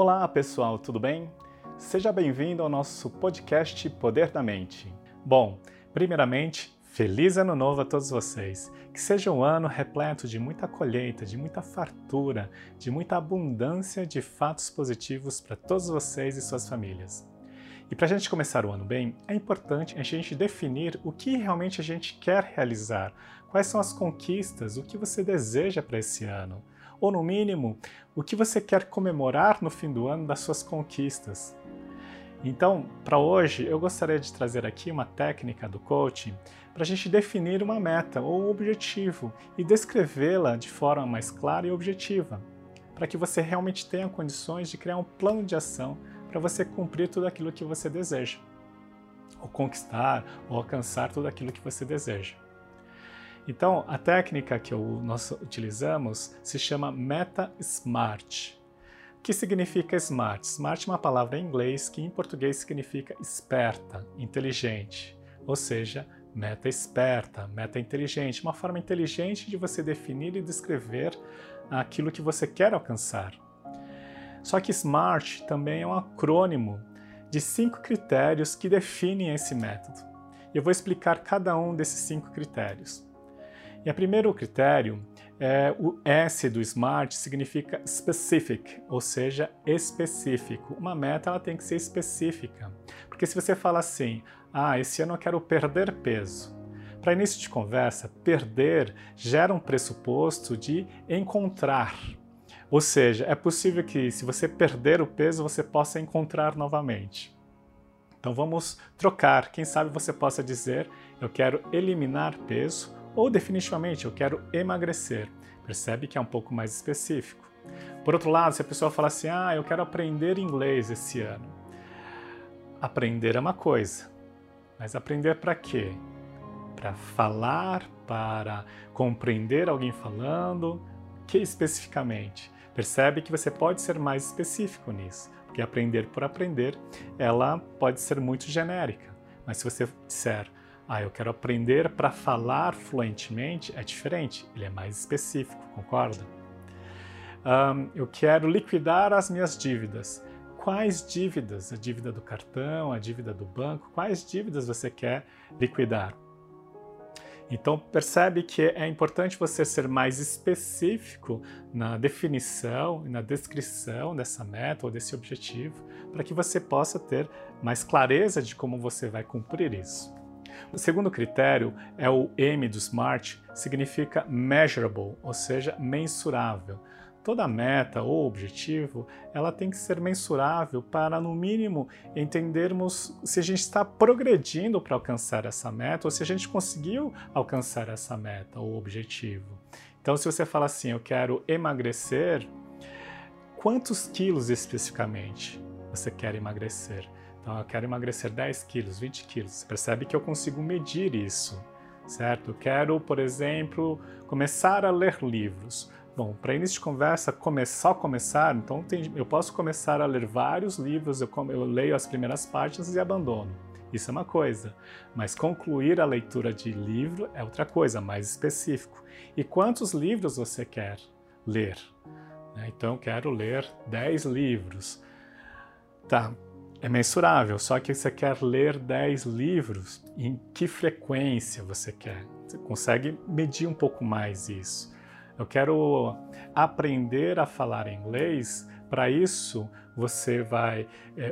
Olá pessoal, tudo bem? Seja bem-vindo ao nosso podcast Poder da Mente. Bom, primeiramente, feliz ano novo a todos vocês. Que seja um ano repleto de muita colheita, de muita fartura, de muita abundância de fatos positivos para todos vocês e suas famílias. E para a gente começar o ano bem, é importante a gente definir o que realmente a gente quer realizar, quais são as conquistas, o que você deseja para esse ano, ou no mínimo, o que você quer comemorar no fim do ano das suas conquistas. Então, para hoje, eu gostaria de trazer aqui uma técnica do coaching para a gente definir uma meta ou objetivo e descrevê-la de forma mais clara e objetiva, para que você realmente tenha condições de criar um plano de ação para você cumprir tudo aquilo que você deseja, ou conquistar, ou alcançar tudo aquilo que você deseja. Então, a técnica que nós utilizamos se chama Meta SMART. O que significa SMART? SMART é uma palavra em inglês que em português significa esperta, inteligente, ou seja, meta esperta, meta inteligente, uma forma inteligente de você definir e descrever aquilo que você quer alcançar. Só que SMART também é um acrônimo de 5 critérios que definem esse método. Eu vou explicar cada um desses 5 critérios. E o primeiro critério, o S do SMART significa specific, ou seja, específico. Uma meta ela tem que ser específica, porque se você fala assim, esse ano eu quero perder peso. Para início de conversa, perder gera um pressuposto de encontrar. Ou seja, é possível que se você perder o peso, você possa encontrar novamente. Então vamos trocar. Quem sabe você possa dizer, eu quero eliminar peso ou definitivamente eu quero emagrecer. Percebe que é um pouco mais específico. Por outro lado, se a pessoa fala assim, eu quero aprender inglês esse ano. Aprender é uma coisa, mas aprender para quê? Para falar, para compreender alguém falando, que especificamente? Percebe que você pode ser mais específico nisso, porque aprender por aprender, ela pode ser muito genérica. Mas se você disser, eu quero aprender para falar fluentemente, é diferente, ele é mais específico, concorda? Eu quero liquidar as minhas dívidas. Quais dívidas? A dívida do cartão, a dívida do banco, quais dívidas você quer liquidar? Então, percebe que é importante você ser mais específico na definição e na descrição dessa meta ou desse objetivo, para que você possa ter mais clareza de como você vai cumprir isso. O segundo critério é o M do SMART, significa measurable, ou seja, mensurável. Toda meta ou objetivo, ela tem que ser mensurável para, no mínimo, entendermos se a gente está progredindo para alcançar essa meta ou se a gente conseguiu alcançar essa meta ou objetivo. Então, se você fala assim, eu quero emagrecer, quantos quilos especificamente você quer emagrecer? Então, eu quero emagrecer 10 quilos, 20 quilos. Você percebe que eu consigo medir isso, certo? Eu quero, por exemplo, começar a ler livros. Bom, para início de conversa, começar, então eu posso começar a ler vários livros, eu leio as primeiras páginas e abandono. Isso é uma coisa, mas concluir a leitura de livro é outra coisa, mais específico. E quantos livros você quer ler? Então, eu quero ler 10 livros. Tá, é mensurável, só que você quer ler 10 livros, em que frequência você quer? Você consegue medir um pouco mais isso. Eu quero aprender a falar inglês, para isso você vai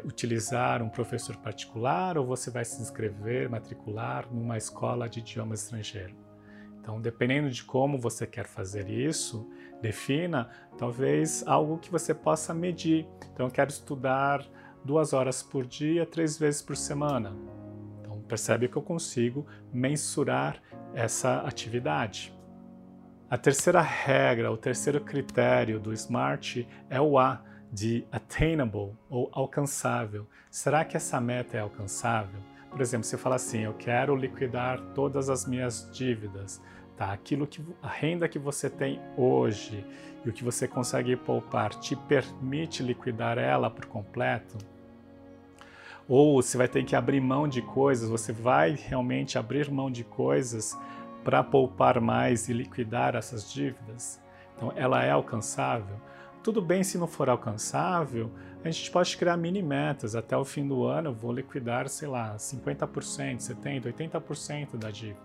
utilizar um professor particular ou você vai se inscrever, matricular numa escola de idioma estrangeiro. Então, dependendo de como você quer fazer isso, defina talvez algo que você possa medir. Então, eu quero estudar 2 horas por dia, 3 vezes por semana. Então, percebe que eu consigo mensurar essa atividade. A terceira regra, o terceiro critério do SMART é o A, de attainable ou alcançável. Será que essa meta é alcançável? Por exemplo, se eu falar assim, eu quero liquidar todas as minhas dívidas, tá? A renda que você tem hoje e o que você consegue poupar te permite liquidar ela por completo? Ou você vai ter que abrir mão de coisas, você vai realmente abrir mão de coisas para poupar mais e liquidar essas dívidas? Então, ela é alcançável? Tudo bem se não for alcançável, a gente pode criar mini-metas. Até o fim do ano eu vou liquidar, sei lá, 50%, 70%, 80% da dívida.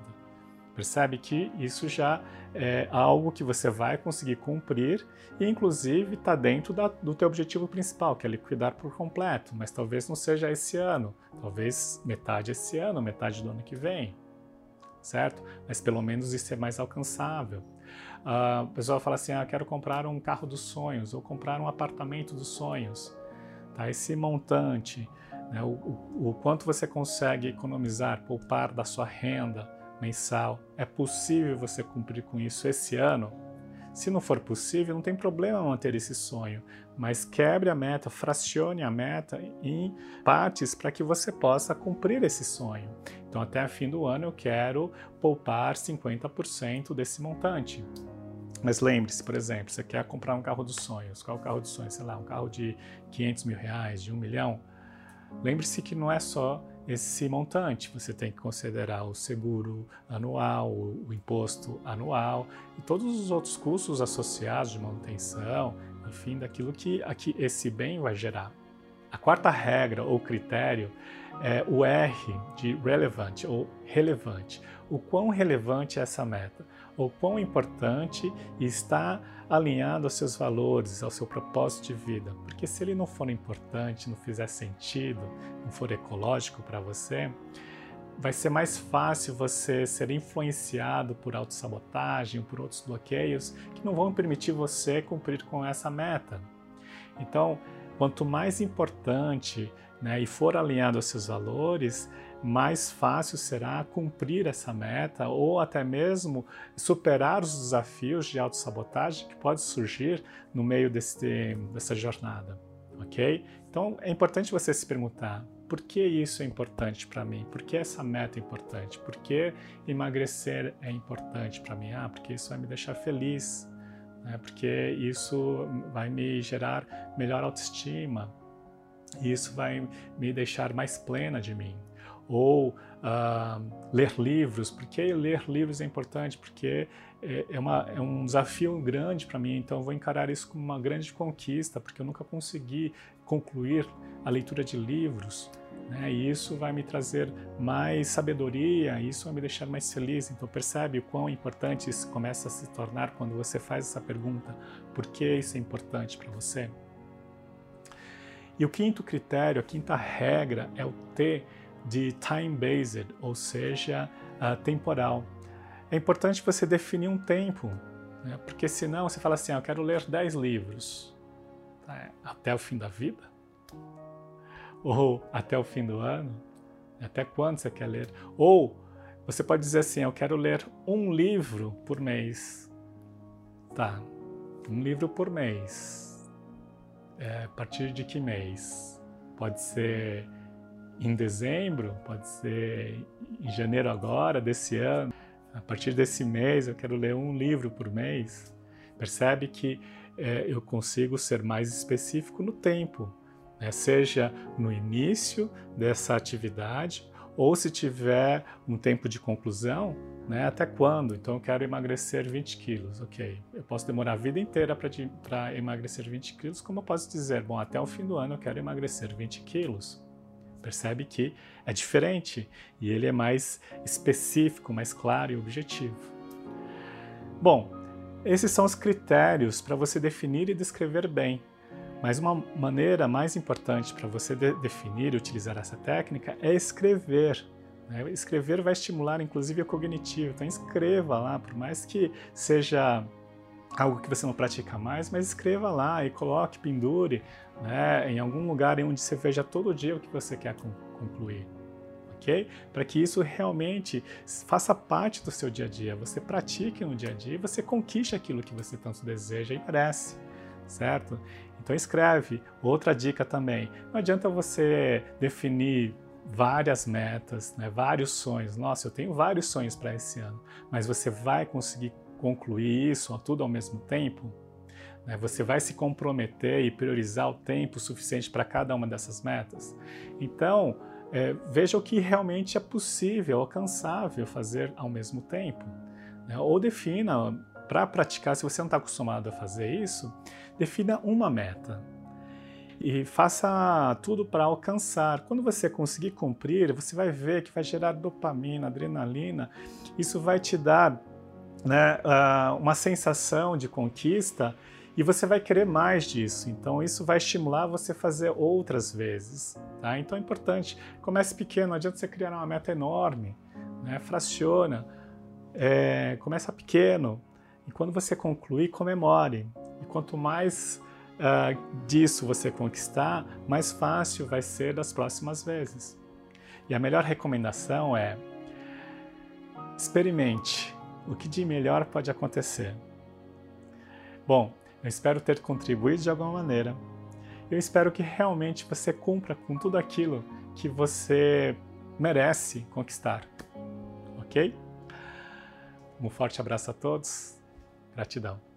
Percebe que isso já é algo que você vai conseguir cumprir e, inclusive, está dentro do teu objetivo principal, que é liquidar por completo, mas talvez não seja esse ano, talvez metade esse ano, metade do ano que vem, certo? Mas pelo menos isso é mais alcançável. O pessoal fala assim, quero comprar um carro dos sonhos ou comprar um apartamento dos sonhos. Tá? Esse montante, né? o quanto você consegue economizar, poupar da sua renda mensal, é possível você cumprir com isso esse ano? Se não for possível, não tem problema manter esse sonho, mas quebre a meta, fracione a meta em partes para que você possa cumprir esse sonho. Então, até fim do ano eu quero poupar 50% desse montante. Mas lembre-se, por exemplo, você quer comprar um carro dos sonhos. Qual é o carro dos sonhos? Sei lá, um carro de 500 mil reais, de 1 milhão. Lembre-se que não é só esse montante, você tem que considerar o seguro anual, o imposto anual e todos os outros custos associados de manutenção, enfim, daquilo que esse bem vai gerar. A quarta regra ou critério é o R de relevant ou relevante. O quão relevante é essa meta? O quão importante está alinhado aos seus valores, ao seu propósito de vida? Porque se ele não for importante, não fizer sentido, não for ecológico para você, vai ser mais fácil você ser influenciado por autossabotagem, por outros bloqueios que não vão permitir você cumprir com essa meta. Então, quanto mais importante, né, e for alinhado aos seus valores, mais fácil será cumprir essa meta ou até mesmo superar os desafios de autossabotagem que pode surgir no meio dessa jornada, ok? Então é importante você se perguntar, por que isso é importante para mim? Por que essa meta é importante? Por que emagrecer é importante para mim? Porque isso vai me deixar feliz, né? Porque isso vai me gerar melhor autoestima, e isso vai me deixar mais plena de mim. Ou ler livros. Por que ler livros é importante? Porque é um desafio grande para mim, então eu vou encarar isso como uma grande conquista, porque eu nunca consegui concluir a leitura de livros, né? E isso vai me trazer mais sabedoria, isso vai me deixar mais feliz. Então percebe o quão importante isso começa a se tornar quando você faz essa pergunta, por que isso é importante para você? E o quinto critério, a quinta regra é o T, de time-based, ou seja, temporal. É importante você definir um tempo, né? Porque senão você fala assim, eu quero ler 10 livros, até o fim da vida? Ou até o fim do ano? Até quando você quer ler? Ou você pode dizer assim, eu quero ler um livro por mês. Um livro por mês. A partir de que mês? Pode ser em dezembro, pode ser em janeiro agora, desse ano. A partir desse mês eu quero ler um livro por mês. Percebe que eu consigo ser mais específico no tempo, né? Seja no início dessa atividade ou se tiver um tempo de conclusão, né? Até quando? Então eu quero emagrecer 20 quilos, ok. Eu posso demorar a vida inteira para emagrecer 20 quilos, como eu posso dizer, bom, até o fim do ano eu quero emagrecer 20 quilos. Percebe que é diferente e ele é mais específico, mais claro e objetivo. Bom, esses são os critérios para você definir e descrever bem. Mas uma maneira mais importante para você definir e utilizar essa técnica é escrever. Escrever vai estimular, inclusive, o cognitivo. Então escreva lá, por mais que seja algo que você não pratica mais, mas escreva lá e coloque, pendure, né, em algum lugar onde você veja todo dia o que você quer concluir, ok? Para que isso realmente faça parte do seu dia a dia, você pratique no dia a dia e você conquiste aquilo que você tanto deseja e merece, certo? Então escreve. Outra dica também, não adianta você definir várias metas, né, vários sonhos. Nossa, eu tenho vários sonhos para esse ano, mas você vai conseguir concluir isso tudo ao mesmo tempo, né? Você vai se comprometer e priorizar o tempo suficiente para cada uma dessas metas? Então, veja o que realmente é possível, alcançável fazer ao mesmo tempo, né? Ou defina para praticar, se você não está acostumado a fazer isso, defina uma meta e faça tudo para alcançar. Quando você conseguir cumprir, você vai ver que vai gerar dopamina, adrenalina, isso vai te dar, né, uma sensação de conquista e você vai querer mais disso. Então isso vai estimular você a fazer outras vezes, tá? Então é importante, comece pequeno, não adianta você criar uma meta enorme, né? Fraciona, começa pequeno e quando você concluir, comemore. E quanto mais disso você conquistar, mais fácil vai ser das próximas vezes. E a melhor recomendação é experimente o que de melhor pode acontecer. Bom, eu espero ter contribuído de alguma maneira. Eu espero que realmente você cumpra com tudo aquilo que você merece conquistar, ok? Um forte abraço a todos, gratidão.